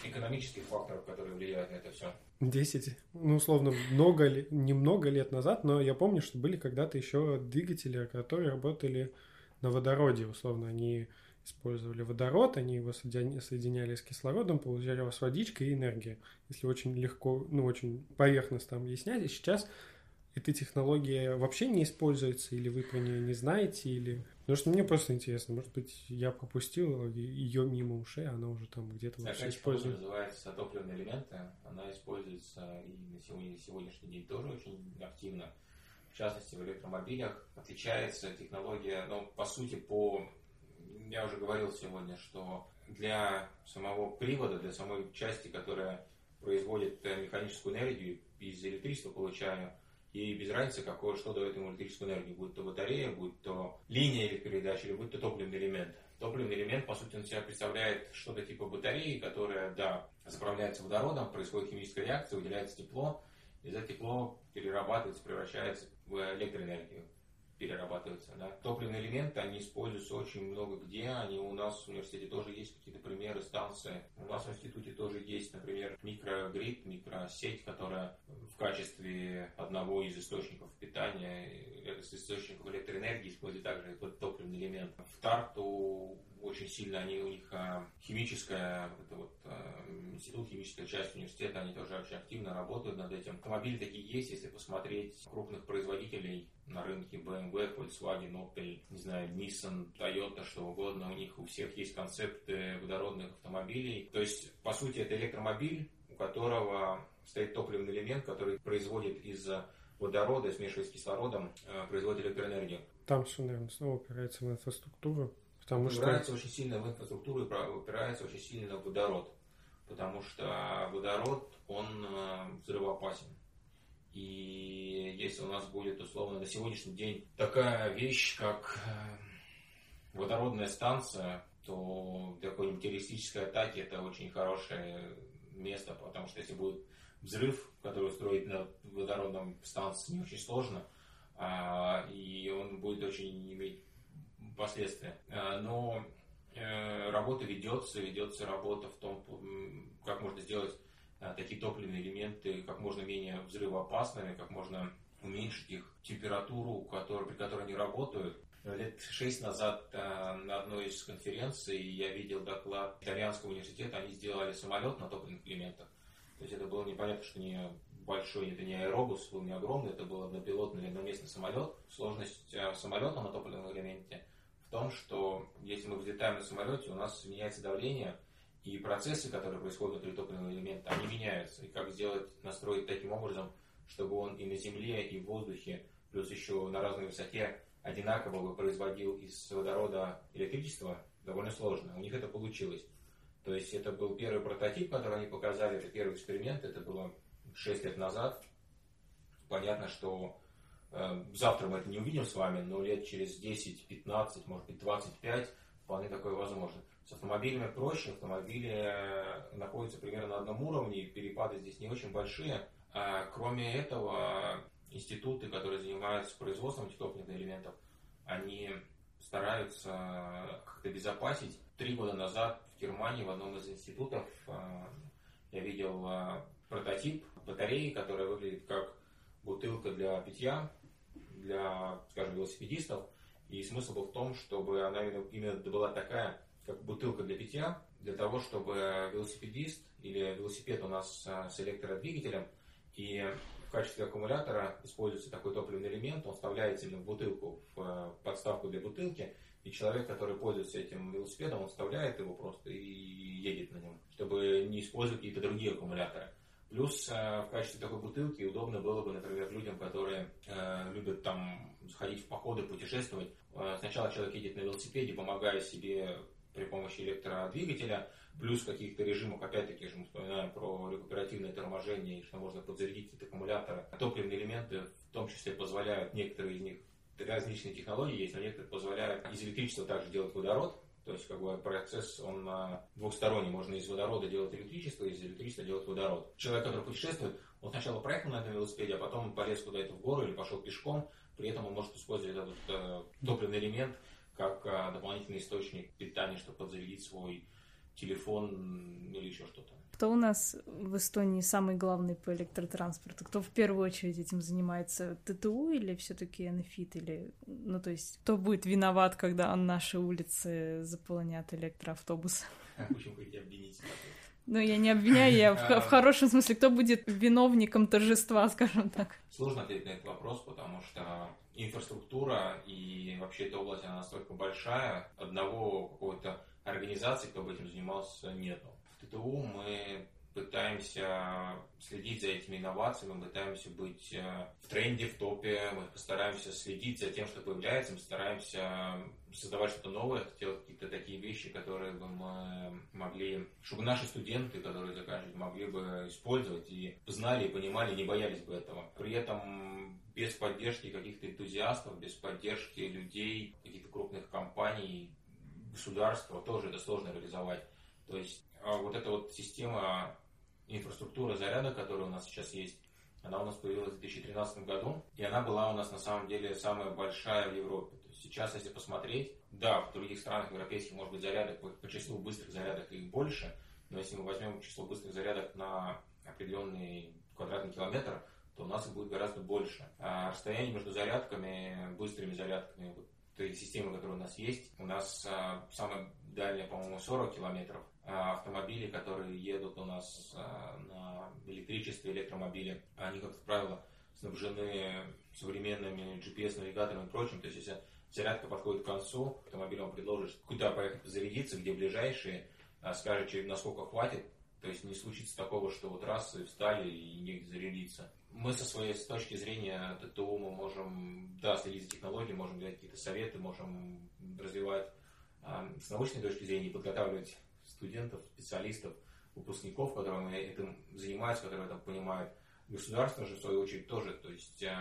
экономических факторов, которые влияют на это все. Десять, ну, условно, много, не много лет назад, но я помню, что были когда-то еще двигатели, которые работали на водороде, условно, они... использовали водород, они его соединяли с кислородом, получалась водичка и энергия. Если очень легко, ну, очень поверхностно объяснять, и сейчас эта технология вообще не используется, или вы про нее не знаете, или... Потому что мне просто интересно, может быть, я пропустил ее мимо ушей, она уже там где-то вообще а используется. Называется топливные элементы, она используется и на сегодняшний день тоже очень активно. В частности, в электромобилях отличается технология, ну, по сути, по... Я уже говорил сегодня, что для самого привода, для самой части, которая производит механическую энергию из электричества, получаю, и без разницы, какое что дает ему электрическую энергию, будь то батарея, будь то линия электропередачи, или будь то топливный элемент. Топливный элемент, по сути, он себя представляет что-то типа батареи, которая, да, заправляется водородом, происходит химическая реакция, выделяется тепло, и за тепло перерабатывается, превращается в электроэнергию. перерабатываются. Да. Топливные элементы, они используются очень много где, они у нас в университете тоже есть какие-то примеры, станции. У нас в институте тоже есть, например, микрогрид, микросеть, которая в качестве одного из источников питания, из источников электроэнергии использует также этот топливный элемент. В Тарту очень сильно они, у них химическая, это вот институт, химическая часть университета, они тоже очень активно работают над этим. Автомобили такие есть, если посмотреть крупных производителей на рынке бэ эм вэ, Volkswagen, Opel, не знаю, Nissan, Toyota, что угодно. У них у всех есть концепты водородных автомобилей. То есть, по сути, это электромобиль, у которого стоит топливный элемент, который производит из водорода, смешиваясь с кислородом, производит электроэнергию. Там все, наверное, снова упирается в инфраструктуру. Потому что... Упирается очень сильно в инфраструктуру и упирается очень сильно в водород. Потому что водород, он взрывоопасен. И если у нас будет, условно, на сегодняшний день такая вещь, как водородная станция, то для какой-нибудь террористической атаки это очень хорошее место, потому что если будет взрыв, который устроить на водородном станции, не очень сложно, и он будет очень иметь последствия. Но работа ведется, ведется работа в том, как можно сделать такие топливные элементы как можно менее взрывоопасными, как можно уменьшить их температуру, который, при которой они работают. Лет шесть назад на одной из конференций я видел доклад Итальянского университета, они сделали самолет на топливных элементах. То есть это было непонятно, что не большой, это не аэробус, был не огромный, это был однопилотный или одноместный самолет. Сложность самолета на топливном элементе в том, что если мы взлетаем на самолете, у нас меняется давление, и процессы, которые происходят внутри топливного элемента, они меняются. И как сделать, настроить таким образом, чтобы он и на земле, и в воздухе, плюс еще на разной высоте одинаково производил из водорода электричество, довольно сложно. У них это получилось. То есть это был первый прототип, который они показали, это первый эксперимент, это было шесть лет назад. Понятно, что э, завтра мы это не увидим с вами, но лет через десять, пятнадцать, может быть двадцать пять вполне такое возможно. С автомобилями проще, автомобили находятся примерно на одном уровне, перепады здесь не очень большие. А, кроме этого, институты, которые занимаются производством этих топливных элементов, они стараются как-то безопасить. Три года назад в Германии в одном из институтов я видел прототип батареи, которая выглядит как бутылка для питья, для, скажем, велосипедистов. И смысл был в том, чтобы она именно была такая, как бутылка для питья, для того, чтобы велосипедист или велосипед у нас с электродвигателем, и в качестве аккумулятора используется такой топливный элемент, он вставляется именно в бутылку, в подставку для бутылки, и человек, который пользуется этим велосипедом, он вставляет его просто и едет на нем, чтобы не использовать какие-то другие аккумуляторы. Плюс в качестве такой бутылки удобно было бы, например, людям, которые любят там ходить в походы, путешествовать. Сначала человек едет на велосипеде, помогая себе при помощи электродвигателя, плюс каких-то режимов, опять-таки же мы вспоминаем про рекуперативное торможение, что можно подзарядить эти аккумуляторы. Топливные элементы в том числе позволяют, некоторые из них различные технологии есть, но некоторые позволяют из электричества также делать водород, то есть как бы процесс он двухсторонний, можно из водорода делать электричество, из электричества делать водород. Человек, который путешествует, он сначала проехал на этом велосипеде, а потом он полез куда-то в гору или пошел пешком, при этом он может использовать этот э, топливный элемент как дополнительный источник питания, чтобы подзарядить свой телефон или еще что-то. Кто у нас в Эстонии самый главный по электротранспорту? Кто в первую очередь этим занимается? ТТУ или все-таки НФИТ? Или, ну, то есть, кто будет виноват, когда наши улицы заполонят электроавтобусы? Почему хотите обвинить? Ну, я не обвиняю, я в хорошем смысле. Кто будет виновником торжества, скажем так? Сложно ответить на этот вопрос, потому что инфраструктура и вообще эта область, она настолько большая, одного какого-то организации, кто бы этим занимался, нету. В ТТУ мы пытаемся следить за этими инновациями, мы пытаемся быть в тренде, в топе, мы постараемся следить за тем, что появляется, мы стараемся создавать что-то новое, делать какие-то такие вещи, которые бы мы могли, чтобы наши студенты, которые заканчивают, могли бы использовать и знали, и понимали, не боялись бы этого. При этом без поддержки каких-то энтузиастов, без поддержки людей, каких-то крупных компаний, государства тоже это сложно реализовать. То есть вот эта вот система инфраструктуры заряда, которая у нас сейчас есть, она у нас появилась в две тысячи тринадцатом году, и она была у нас на самом деле самая большая в Европе. То есть сейчас, если посмотреть, да, в других странах европейских, может быть, зарядок по, по числу быстрых зарядок их больше, но если мы возьмем число быстрых зарядок на определенный квадратный километр, то у нас их будет гораздо больше. А расстояние между зарядками, быстрыми зарядками, вот той системы, которая у нас есть, у нас а, самая дальняя, по-моему, сорок километров. Автомобили, которые едут у нас на электричестве, электромобили, они, как правило, снабжены современными джи пи эс-навигаторами и прочим. То есть, если зарядка подходит к концу, автомобиль вам предложит, куда поехать зарядиться, где ближайшие, скажет, насколько хватит. То есть, не случится такого, что вот раз и встали и негде зарядиться. Мы со своей с точки зрения ТТУ мы можем, да, следить за технологией, можем дать какие-то советы, можем развивать с научной точки зрения и подготавливать студентов, специалистов, выпускников, которые этим занимаются, которые это понимают. Государство же, в свою очередь, тоже. То есть, э,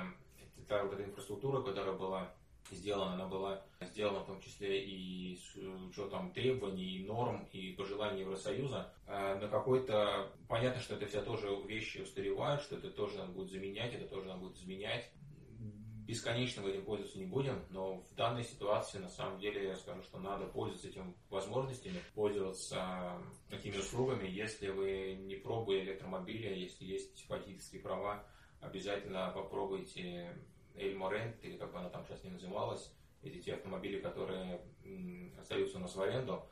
та вот эта инфраструктура, которая была сделана, она была сделана в том числе и с учетом требований, и норм, и пожеланий Евросоюза. Э, на какой-то... Понятно, что это все тоже вещи устаревают, что это тоже надо будет заменять, это тоже надо будет изменять. бесконечно мы этим пользоваться не будем, но в данной ситуации, на самом деле, я скажу, что надо пользоваться этими возможностями, пользоваться такими услугами. Если вы не пробовали электромобиля, если есть водительские права, обязательно попробуйте Elmorent, или как бы она там сейчас не называлась, эти те автомобили, которые остаются у нас в аренду,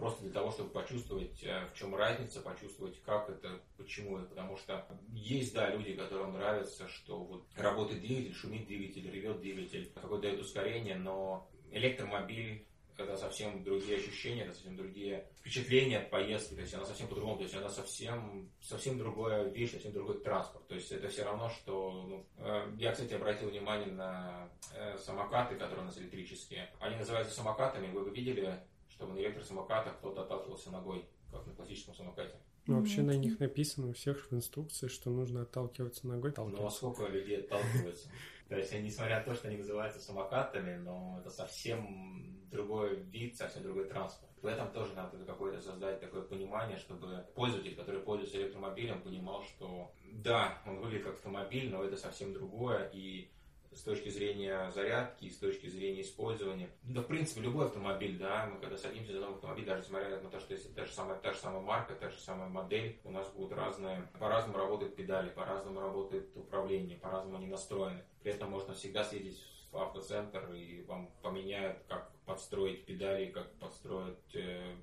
просто для того, чтобы почувствовать, в чем разница, почувствовать, как это, почему это. Потому что есть, да, люди, которым нравится, что вот работает двигатель, шумит двигатель, ревет двигатель, какое дает ускорение, но электромобиль — это совсем другие ощущения, это совсем другие впечатления от поездки, то есть она совсем по-другому, то есть она совсем, совсем другая вещь, совсем другой транспорт. То есть это все равно, что... Ну, я, кстати, обратил внимание на самокаты, которые у нас электрические. Они называются самокатами, вы бы видели, чтобы на электросамокатах кто-то отталкивался ногой, как на классическом самокате. Ну, вообще на них написано у всех в инструкции, что нужно отталкиваться ногой. Ну, а сколько людей отталкиваются? То есть, несмотря на то, что они называются самокатами, но это совсем другой вид, совсем другой транспорт. В этом тоже надо какое-то создать такое понимание, чтобы пользователь, который пользуется электромобилем, понимал, что да, он выглядит как автомобиль, но это совсем другое, и с точки зрения зарядки, с точки зрения использования. Да, в принципе, любой автомобиль, да, мы когда садимся за новый автомобиль, даже несмотря на то, что есть та же самая, та же самая марка, та же самая модель, у нас будут разные, по-разному работают педали, по-разному работает управление, по-разному они настроены. При этом можно всегда съездить в автоцентр, и вам поменяют, как подстроить педали, как подстроить э,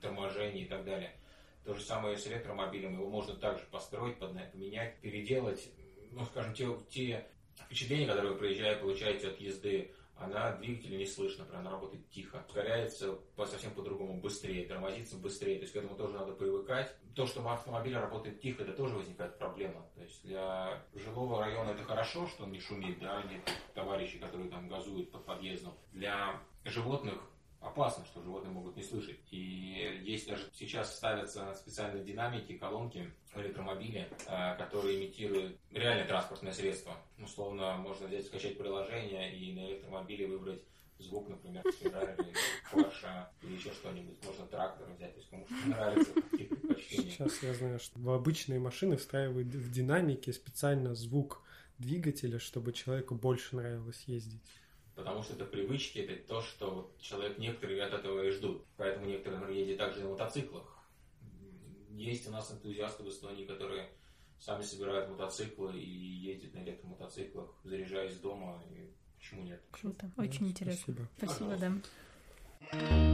торможение и так далее. То же самое с электромобилем, его можно также построить, поменять, переделать, ну, скажем, те... те впечатление, которое вы приезжаете, получаете от езды, она двигателя не слышно, она работает тихо, ускоряется по совсем по-другому, быстрее, тормозится быстрее, то есть к этому тоже надо привыкать. То, что автомобиль работает тихо, это тоже возникает проблема. То есть для жилого района это хорошо, что он не шумит, да, нет товарищей, которые там газуют под подъездом. Для животных опасно, что животные могут не слышать. И есть даже сейчас ставятся специальные динамики, колонки в электромобиле, которые имитируют реальное транспортное средство. Условно, можно взять, скачать приложение и на электромобиле выбрать звук, например, Феррари или Порша, или еще что-нибудь. Можно трактор взять, если кому-то нравится, какие предпочтения. Сейчас я знаю, что в обычные машины встраивают в динамики специально звук двигателя, чтобы человеку больше нравилось ездить. Потому что это привычки, это то, что человек, некоторые от этого и ждут. Поэтому некоторые ездят также на мотоциклах. Есть у нас энтузиасты в Эстонии, которые сами собирают мотоциклы и ездят на электромотоциклах, заряжаясь дома. И почему нет? Круто, очень да, интересно. Спасибо, спасибо, да.